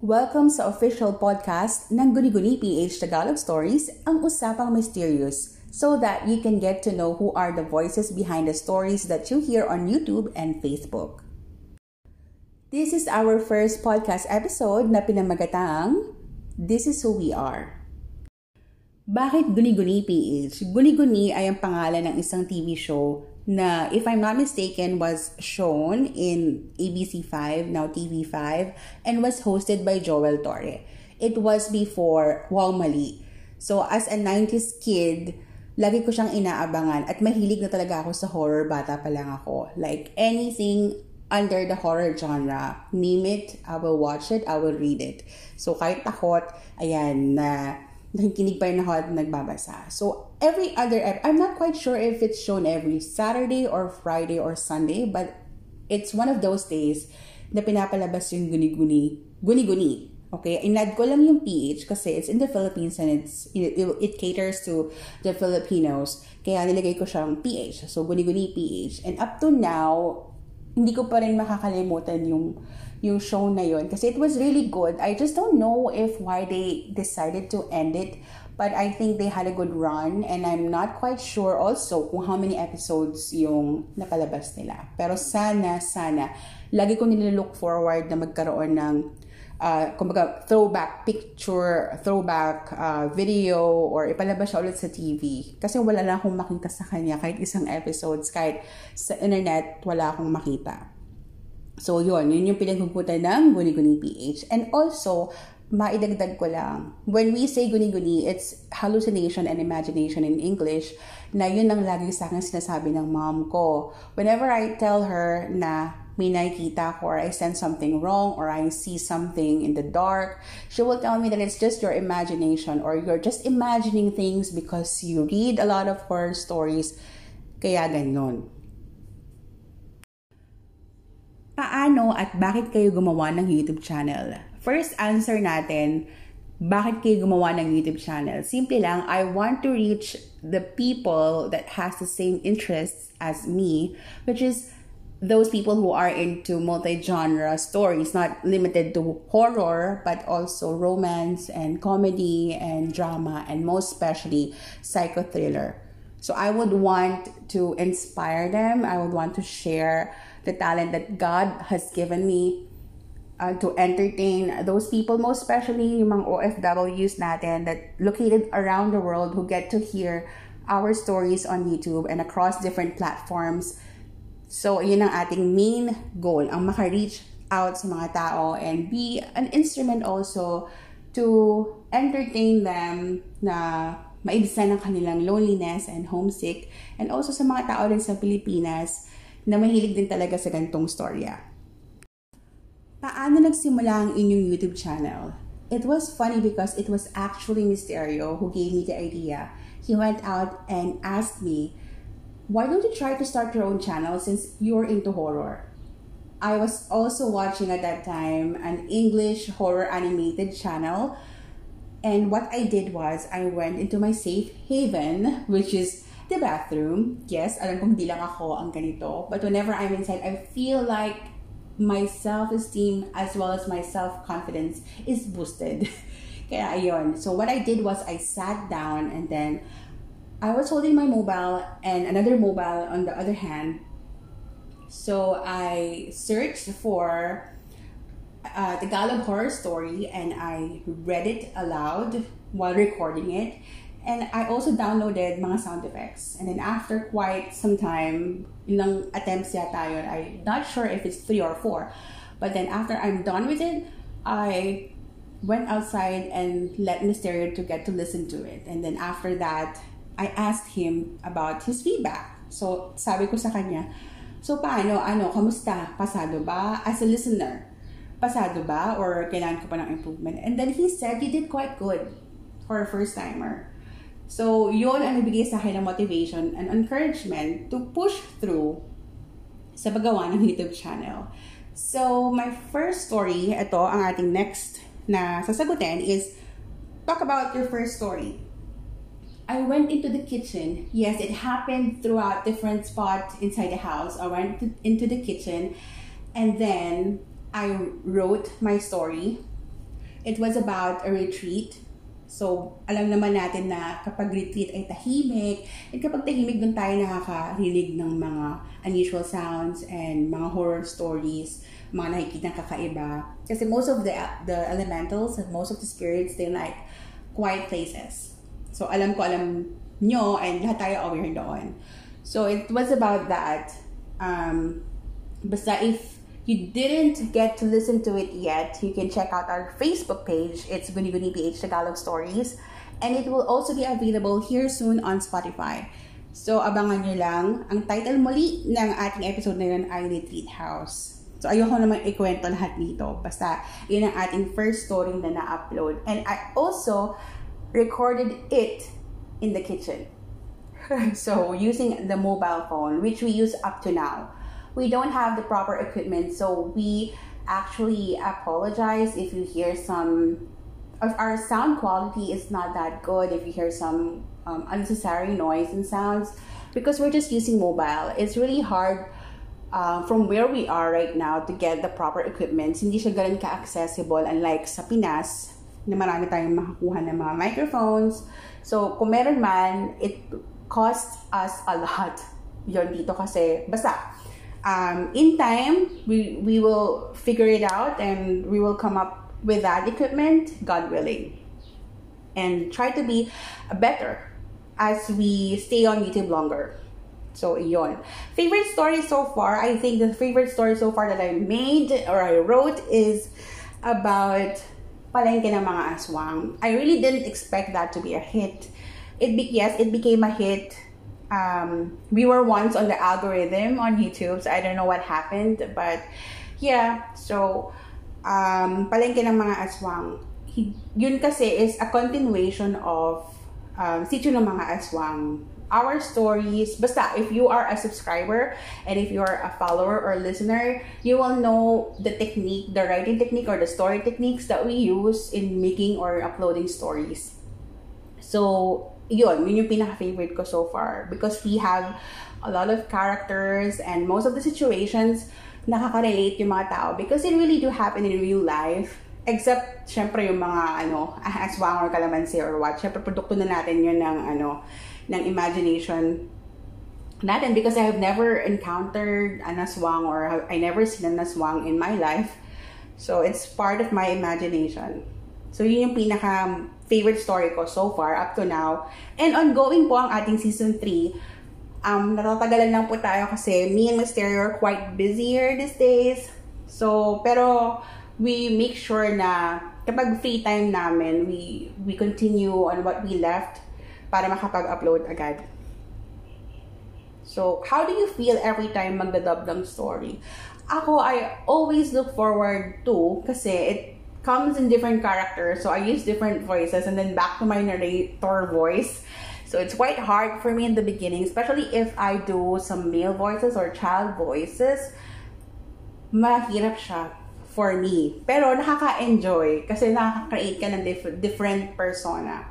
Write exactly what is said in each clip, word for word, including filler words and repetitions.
Welcome sa official podcast ng Guni-Guni P H Tagalog Stories, ang Usapang Mysterious, so that you can get to know who are the voices behind the stories that you hear on YouTube and Facebook. This is our first podcast episode na pinamagatang This is Who We Are. Bakit Guni-Guni P H? Guni-Guni ay ang pangalan ng isang T V show na, if I'm not mistaken, was shown in A B C five, now T V five, and was hosted by Joel Torre. It was before Wow Mali. So, as a nineties kid, lagi ko siyang inaabangan at mahilig na talaga ako sa horror, bata pa lang ako. Like, anything under the horror genre, name it, I will watch it, I will read it. So, kahit takot, ayan, na... Uh, nakikinig pa rin ako at nagbabasa. So, every other ep- I'm not quite sure if it's shown every Saturday or Friday or Sunday, but it's one of those days na pinapalabas yung Guni-Guni. Guni-Guni. Okay? Inad ko lang yung P H kasi it's in the Philippines and it's it, it caters to the Filipinos. Kaya nilagay ko siyang P H. So, Guni-Guni P H. And up to now, hindi ko pa rin makakalimutan yung yung show na yun kasi it was really good. I just don't know if why they decided to end it, but I think they had a good run, and I'm not quite sure also kung how many episodes yung napalabas nila. Pero sana, sana. Lagi ko nililook forward na magkaroon ng uh, kumbaga throwback picture, throwback uh, video, or ipalabas siya ulit sa T V. Kasi wala na akong makita sa kanya kahit isang episodes, kahit sa internet wala akong makita. So, yun. Yun yung pinaghugutan ng Guni-Guni P H. And also, maidagdag ko lang, when we say Guni-Guni, it's hallucination and imagination in English, na yun ang lagi sa akin sinasabi ng mom ko. Whenever I tell her na may nakikita ko or I sense something wrong or I see something in the dark, she will tell me that it's just your imagination or you're just imagining things because you read a lot of horror stories. Kaya ganun. Paano at bakit kayo gumawa ng YouTube channel? First answer natin, bakit kayo gumawa ng YouTube channel? Simple lang, I want to reach the people that has the same interests as me, which is those people who are into multi-genre stories, not limited to horror, but also romance and comedy and drama and most especially psycho-thriller. So I would want to inspire them. I would want to share the talent that God has given me uh, to entertain those people, most especially yung mga O F Ws natin that located around the world who get to hear our stories on YouTube and across different platforms. So, yun ang ating main goal, ang maka-reach out sa mga tao and be an instrument also to entertain them na maibsan ang kanilang loneliness and homesick, and also sa mga tao din sa Pilipinas na mahilig din talaga sa ganitong storya. Paano nagsimula ang inyong YouTube channel? It was funny because it was actually Mysterio who gave me the idea. He went out and asked me, "Why don't you try to start your own channel since you're into horror?" I was also watching at that time an English horror animated channel. And what I did was, I went into my safe haven, which is the bathroom. Yes, alam kong di lang ako ang ganito. But whenever I'm inside, I feel like my self-esteem as well as my self-confidence is boosted. Kaya ayun. So what I did was I sat down and then I was holding my mobile and another mobile on the other hand. So I searched for uh, Tagalog horror story and I read it aloud while recording it. And I also downloaded mga sound effects. And then after quite some time, ilang attempts yata yun, I'm not sure if it's three or four. But then after I'm done with it, I went outside and let Mysterio to get to listen to it. And then after that, I asked him about his feedback. So sabi ko sa kanya, so paano, ano, kamusta? Pasado ba? As a listener, pasado ba? Or kailangan ko pa ng improvement? And then he said, you did quite good for a first-timer. So, yun ang nabigay sa akin ng motivation and encouragement to push through sa paggawa ng YouTube channel. So, my first story, ito ang ating next na sasagutin is, talk about your first story. I went into the kitchen. Yes, it happened throughout different spots inside the house. I went to, into the kitchen and then I wrote my story. It was about a retreat. So, alam naman natin na kapag retreat ay tahimik, at kapag tahimik dun tayo nakakarinig ng mga unusual sounds and mga horror stories, mga nakikita ng kakaiba. Kasi most of the the elementals and most of the spirits, they like quiet places. So, alam ko, alam nyo, and lahat tayo aware doon. So, it was about that. Um, basta if you didn't get to listen to it yet, you can check out our Facebook page. It's Guni-Guni P H Tagalog Stories. And it will also be available here soon on Spotify. So, abangan nyo lang. Ang title muli ng ating episode na yun ay Retreat House. So, ayoko naman ikwento lahat dito. Basta, yun ang ating first story na na-upload. And I also recorded it in the kitchen. So, using the mobile phone, which we use up to now. We don't have the proper equipment, so we actually apologize if you hear some, if our sound quality is not that good, if you hear some um, unnecessary noise and sounds, because we're just using mobile. It's really hard uh, from where we are right now to get the proper equipment. Hindi siya ganun ka-accessible, unlike sa Pinas, na marami tayong makakuha ng mga microphones. So, kung meron man, it costs us a lot. Yun dito kasi, basta. Um, in time, we, we will figure it out and we will come up with that equipment, God willing. And try to be better as we stay on YouTube longer. So, yon. Favorite story so far, I think the favorite story so far that I made or I wrote is about Palengke ng mga Aswang. I really didn't expect that to be a hit. It be- yes, it became a hit. Um, we were once on the algorithm on YouTube, so I don't know what happened, but yeah, so um, Palengke ng mga Aswang, he, yun kasi is a continuation of um, Sitio ng mga Aswang, our stories. Basta, if you are a subscriber and if you are a follower or listener, you will know the technique, the writing technique or the story techniques that we use in making or uploading stories. So, yun, yun yung pinaka-favorite ko so far. Because we have a lot of characters and most of the situations nakaka-relate yung mga tao. Because it really do happen in real life. Except, syempre, yung mga, ano, aswang or kalamansi or what. Syempre, produkto na natin yun ng, ano, ng imagination natin. Because I have never encountered an aswang or I never seen an aswang in my life. So, it's part of my imagination. So, yun yung pinaka- favorite story ko so far up to now. And ongoing po ang ating season three. Um, natatagalan lang po tayo kasi me and Mysterio are quite busier these days. So, pero we make sure na kapag free time namin, we, we continue on what we left para makapag-upload agad. So, how do you feel every time magdadub ng story? Ako, I always look forward to kasi it comes in different characters, so I use different voices and then back to my narrator voice. So it's quite hard for me in the beginning, especially if I do some male voices or child voices. Mahirap siya for me. Pero nakaka-enjoy kasi nakaka-create ka ng dif- different persona.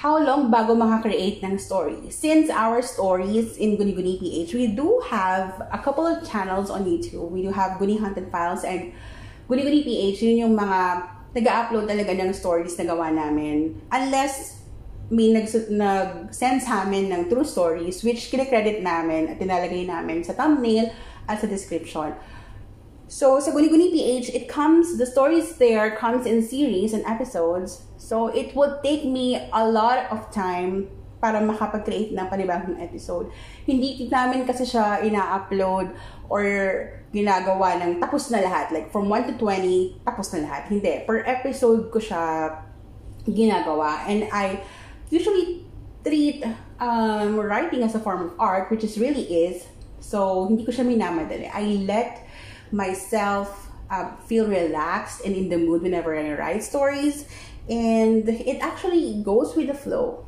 How long bago makaka-create ng story? Since our stories in Guni-Guni P H, we do have a couple of channels on YouTube. We do have Guni Hunted Files and Guni-Guni P H, yun yung mga nag-upload talaga ng stories na gawa namin. Unless may nag-send sa amin ng true stories, which kine-credit namin at tinalagay namin sa thumbnail at sa description. So, sa Guni-Guni P H, it comes, the stories there comes in series and episodes. So, it would take me a lot of time para makapag-create ng panibagong episode. Hindi namin kasi siya ina-upload or ginagawa ng tapos na lahat. Like, from one to twenty, tapos na lahat. Hindi. Per episode ko siya ginagawa. And I usually treat um, writing as a form of art, which is really is. So, hindi ko siya minamadali. I let myself uh, feel relaxed and in the mood whenever I write stories. And it actually goes with the flow.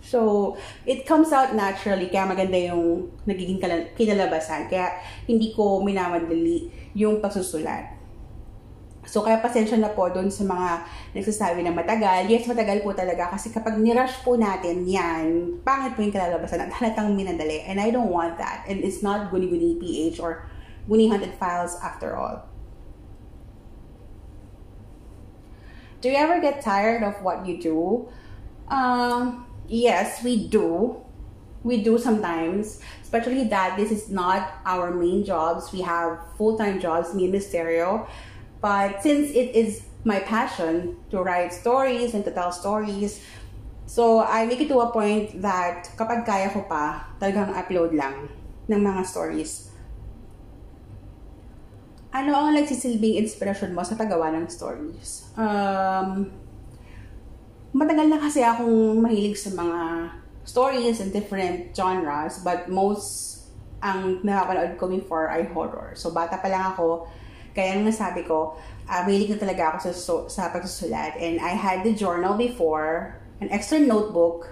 So, it comes out naturally, kaya maganda yung nagiging kinalabasan. Kaya, hindi ko minamadali yung pagsusulat. So, kaya pasensya na po dun sa mga nagsasabi na matagal. Yes, matagal po talaga kasi kapag nirush po natin yan, pangit po yung kinalabasan at halatang minadali. And I don't want that. And it's not Guni-Guni P H or Guni Hunted Files after all. Do you ever get tired of what you do? Um, yes, we do. We do sometimes. Especially that this is not our main jobs. We have full-time jobs, me and Mysterio. But since it is my passion to write stories and to tell stories, so I make it to a point that kapag kaya ko pa, talagang upload lang ng mga stories. Ano ang nagsisilbing inspirasyon mo sa paggawa ng stories? Um, matagal na kasi akong mahilig sa mga stories and different genres, but most ang nakapanood ko before ay horror. So bata pa lang ako, kaya nung nasabi ko, uh, mahilig na talaga ako sa, sa pagsusulat. And I had the journal before, an extra notebook,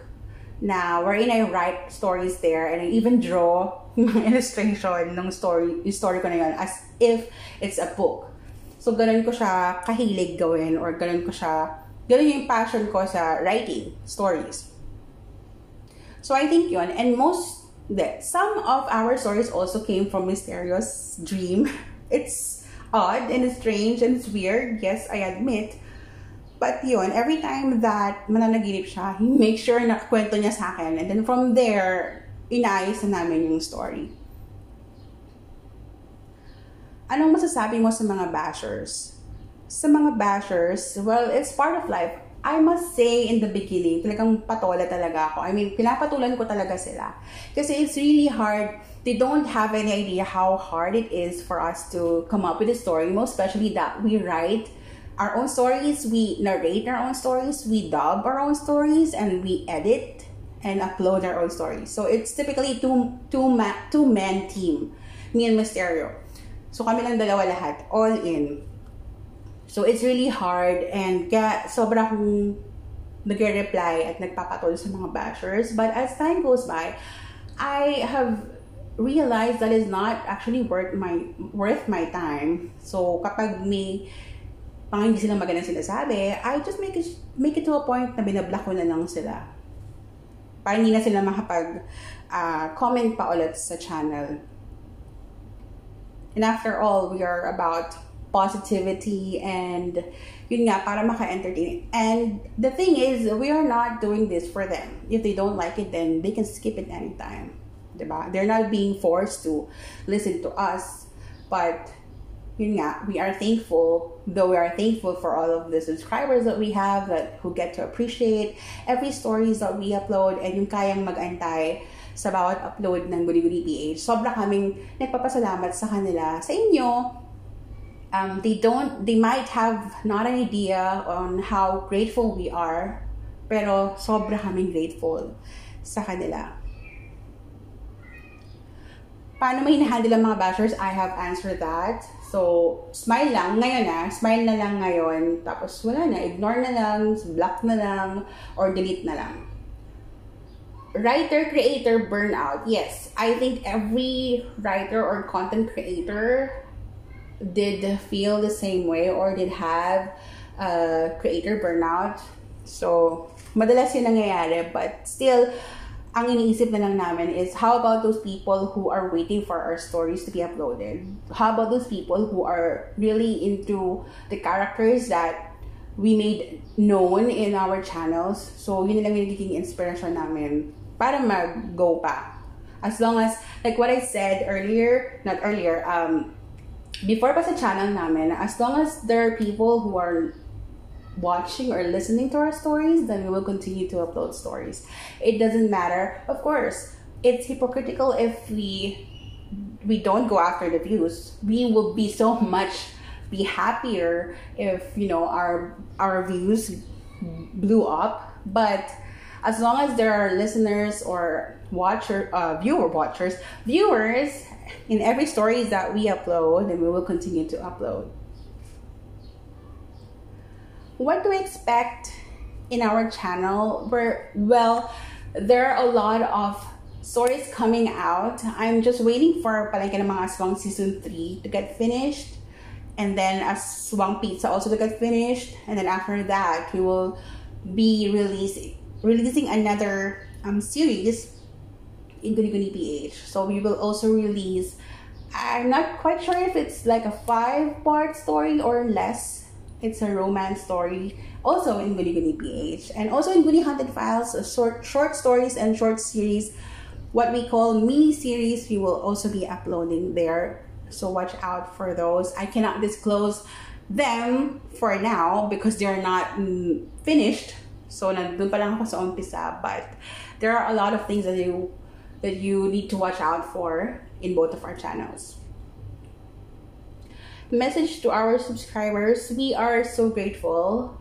na wherein I write stories there, and I even draw illustration ng story, story ko na yun as if it's a book. So, ganun ko siya kahilig gawin, or ganun ko siya, ganun yung passion ko sa writing stories. So, I think yun. And most, the, some of our stories also came from Mysterio's dream. It's odd and it's strange and it's weird. Yes, I admit. But yun, every time that mananaginip siya, he makes sure na kwento niya sa akin. And then from there, inaayos na namin yung story. Anong masasabi mo sa mga bashers? Sa mga bashers, well, it's part of life. I must say in the beginning, talagang patola talaga ako. I mean, pinapatulan ko talaga sila. Kasi it's really hard. They don't have any idea how hard it is for us to come up with a story. Most especially that we write our own stories, we narrate our own stories, we dub our own stories, and we edit and upload our own stories. So it's typically two two ma two man team, me and Mysterio. So kami lang dalawa lahat, all in. So it's really hard, and kaya sobra akong nagre-reply at nagpapatol sa mga bashers. But as time goes by, I have realized that is not actually worth my worth my time. So kapag may pang hindi sila magandang sinasabi, I just make it make it to a point na binablock ko na lang sila. Para hindi na sila makapag-comment uh, pa ulit sa channel. And after all, we are about positivity and yun nga, para maka-entertain. And the thing is, we are not doing this for them. If they don't like it, then they can skip it anytime. Diba? They're not being forced to listen to us. But yun nga, we are thankful, though we are thankful for all of the subscribers that we have that who get to appreciate every stories that we upload, and yung kayang mag-antay sa bawat upload ng Guni-Guni P H. Sobra kaming nagpapasalamat sa kanila, sa inyo. Um, they don't, they might have not an idea on how grateful we are, pero sobra kaming grateful sa kanila. Paano may hinahandle ang mga bashers? I have answered that. So, smile lang. Ngayon na, smile na lang ngayon. Tapos wala na. Ignore na lang, block na lang, or delete na lang. Writer-creator burnout. Yes, I think every writer or content creator did feel the same way or did have uh, creator burnout. So, madalas yun nangyayari. But still, ang iniisip na lang namin is, how about those people who are waiting for our stories to be uploaded? How about those people who are really into the characters that we made known in our channels? So, yun lang yung naging inspiration namin para mag-go pa. As long as, like what I said earlier, not earlier, um, before pa sa channel namin, as long as there are people who are watching or listening to our stories, then we will continue to upload stories. It doesn't matter. Of course, it's hypocritical if we we don't go after the views. We will be so much be happier if, you know, our our views blew up. But as long as there are listeners or watcher uh, viewer watchers viewers in every stories that we upload, then we will continue to upload. What do we expect in our channel? We're, well, there are a lot of stories coming out. I'm just waiting for Palengke ng mga Aswang Season three to get finished. And then Aswang Pizza also to get finished. And then after that, we will be releasing, releasing another um, series in Guni-Guni P H. So we will also release, I'm not quite sure if it's like a five-part story or less. It's a romance story, also in Guni-Guni P H. And also in Guni Hunted Files, short, short stories and short series, what we call mini-series, we will also be uploading there. So watch out for those. I cannot disclose them for now because they're not mm, finished. So nandun pa lang ako sa umpisa, but there are a lot of things that you, that you need to watch out for in both of our channels. Message to our subscribers, we are so grateful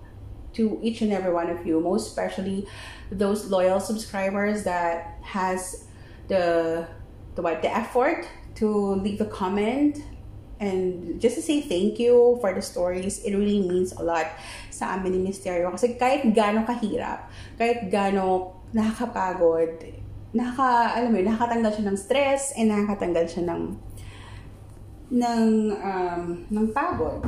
to each and every one of you, most especially those loyal subscribers that has the the, what, the effort to leave a comment and just to say thank you for the stories. It really means a lot sa amin ni Mysterio, kasi kahit gaano kahirap, kahit gaano nakakapagod, nakaka, alam mo yun, nakakatanggal siya ng stress and nakakatanggal siya ng ng um, ng pagod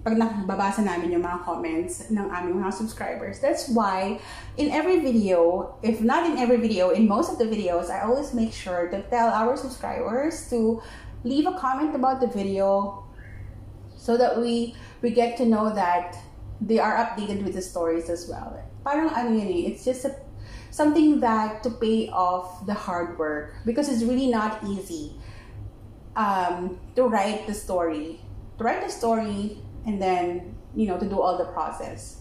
pag nababasa namin yung mga comments ng aming mga subscribers. That's why in every video, if not in every video, in most of the videos, I always make sure to tell our subscribers to leave a comment about the video so that we we get to know that they are updated with the stories as well. Parang ano yun, it's just a, something that to pay off the hard work, because it's really not easy Um, to write the story, to write the story, and then, you know, to do all the process.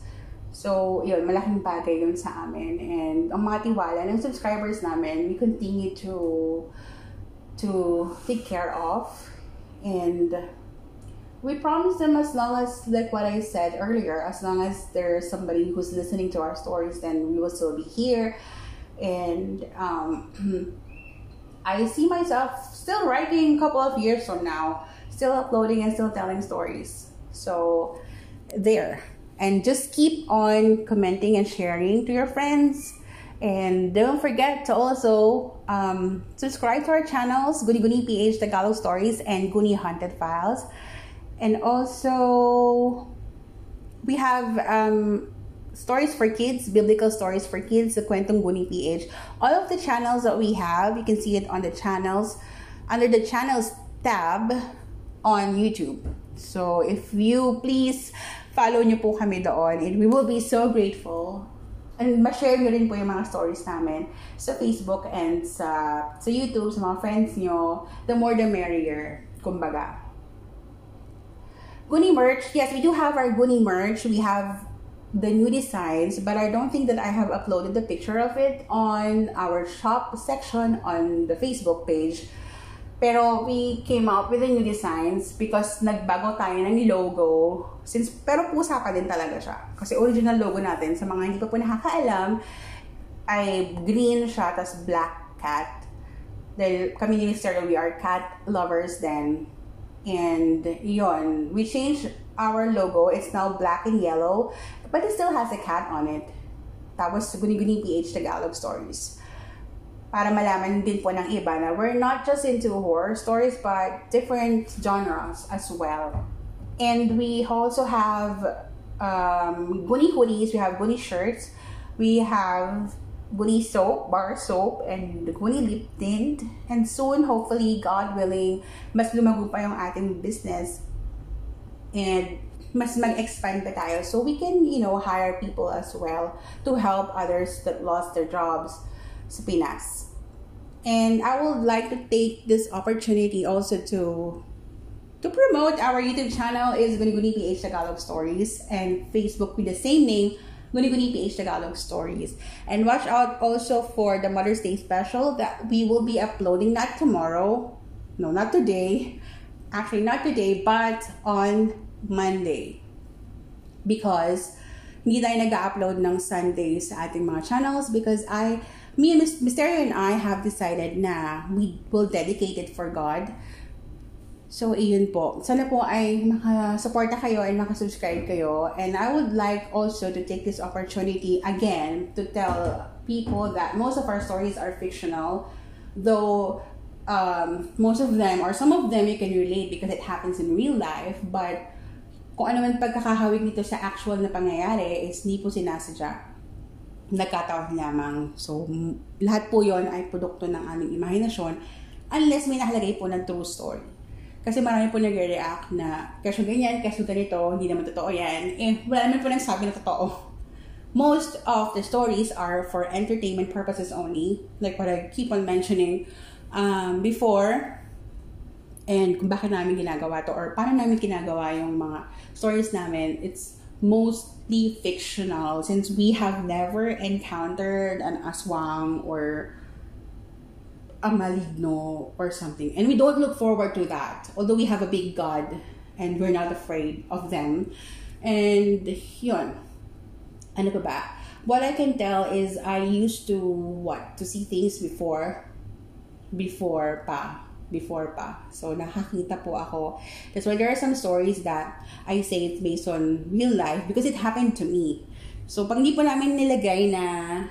So, yun, malaking bagay yun sa amin. And ang mga tiwala ng subscribers namin, we continue to to take care of. And we promise them, as long as, like what I said earlier, as long as there's somebody who's listening to our stories, then we will still be here. And, um... I see myself still writing a couple of years from now, still uploading and still telling stories. So, there. And just keep on commenting and sharing to your friends. And don't forget to also um, subscribe to our channels, Guni-Guni P H Tagalog Stories and Guni Hunted Files. And also, we have um, stories for kids, biblical stories for kids, the Kwentong Goony P H. All of the channels that we have, you can see it on the channels, under the channels tab on YouTube. So if you please follow nyo po kami doon, and we will be so grateful. And ma-share nyo rin po yung mga stories namin sa Facebook and sa, sa YouTube, sa mga friends nyo. The more the merrier, kumbaga. Guni merch, yes, we do have our Guni merch. We have the new designs, but I don't think that I have uploaded the picture of it on our shop section on the Facebook page. Pero we came up with the new designs because nagbago tayo ng logo. Since, pero pusa pa din talaga siya. Kasi original logo natin, sa mga hindi pa po nakakaalam, ay green siya, tas black cat. Dahil kami ni Mysterio, we are cat lovers then. And yon, we changed our logo. It's now black and yellow, but it still has a cat on it. Tapos Guni-Guni P H Tagalog Stories. Para malaman din po ng iba na we're not just into horror stories, but different genres as well. And we also have um, Guni hoodies, we have Guni shirts, we have Guni soap, bar soap, and Guni lip tint. And soon, hopefully, God willing, mas lumago pa yung ating business. And mas mag-expand pa tayo, so we can, you know, hire people as well to help others that lost their jobs sa Pinas. And I would like to take this opportunity also to to promote our YouTube channel is Guni-Guni P H Tagalog Stories, and Facebook with the same name, Guni-Guni P H Tagalog Stories. And watch out also for the Mother's Day special that we will be uploading, not tomorrow, no, not today, actually not today, but on Monday, because hindi tayo nag-upload ng Sunday sa ating mga channels, because I, me and Mysterio and I have decided na we will dedicate it for God. So, iyon po. Sana po ay makasuporta kayo and makasubscribe kayo. And I would like also to take this opportunity again to tell people that most of our stories are fictional, though um, most of them, or some of them, you can relate because it happens in real life, but kung ano man pagkakahawig nito sa actual na pangyayari is hindi po sinasadya. Nagkataon lamang. So, lahat po yon ay produkto ng aming imahinasyon unless may nakalagay po ng true story. Kasi marami po nag-react na kaso ganyan, kaso ganito, hindi naman totoo yan. Eh, wala naman po nang sabi na totoo. Most of the stories are for entertainment purposes only. Like what I keep on mentioning um, before. And kung bakit namin ginagawa to or paano namin ginagawa yung mga stories namin, it's mostly fictional since we have never encountered an aswang or a maligno or something. And we don't look forward to that. Although we have a big God and we're not afraid of them. And yun. Ano pa ba? What I can tell is I used to, what, to see things before, before pa. before pa. So, nakakita po ako. That's why there are some stories that I say it's based on real life because it happened to me. So, pag hindi po namin nilagay na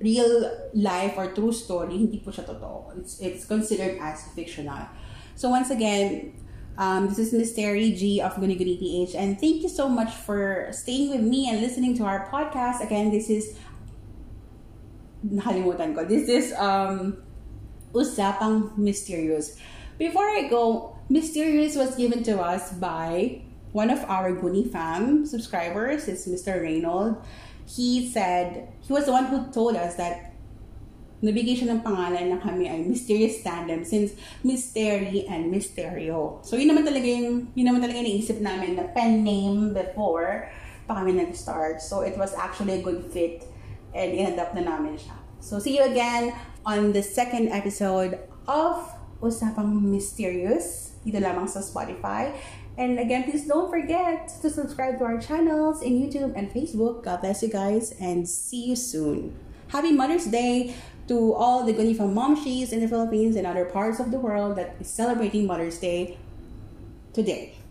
real life or true story, hindi po siya totoo. It's, it's considered as fictional. So, once again, um, this is Mysterio G of Guni-Guni P H and thank you so much for staying with me and listening to our podcast. Again, this is nakalimutan ko. This is um Usapang Mysterious. Before I go, Mysterious was given to us by one of our Guni fam subscribers. It's Mister Reynolds. He said, he was the one who told us that nabigay siya ng pangalan na kami ay Mysterious Tandem since Mystery and Mysterio. So, yun naman talaga yung, yun naman talaga yung naisip namin na pen name before pa kami nag-start. So, it was actually a good fit and in-adapt na namin siya. So, see you again on the second episode of Usapang Mysterious, dito lamang sa Spotify. And again, please don't forget to subscribe to our channels in YouTube and Facebook. God bless you guys and see you soon. Happy Mother's Day to all the Guni from Momshies in the Philippines and other parts of the world that is celebrating Mother's Day today.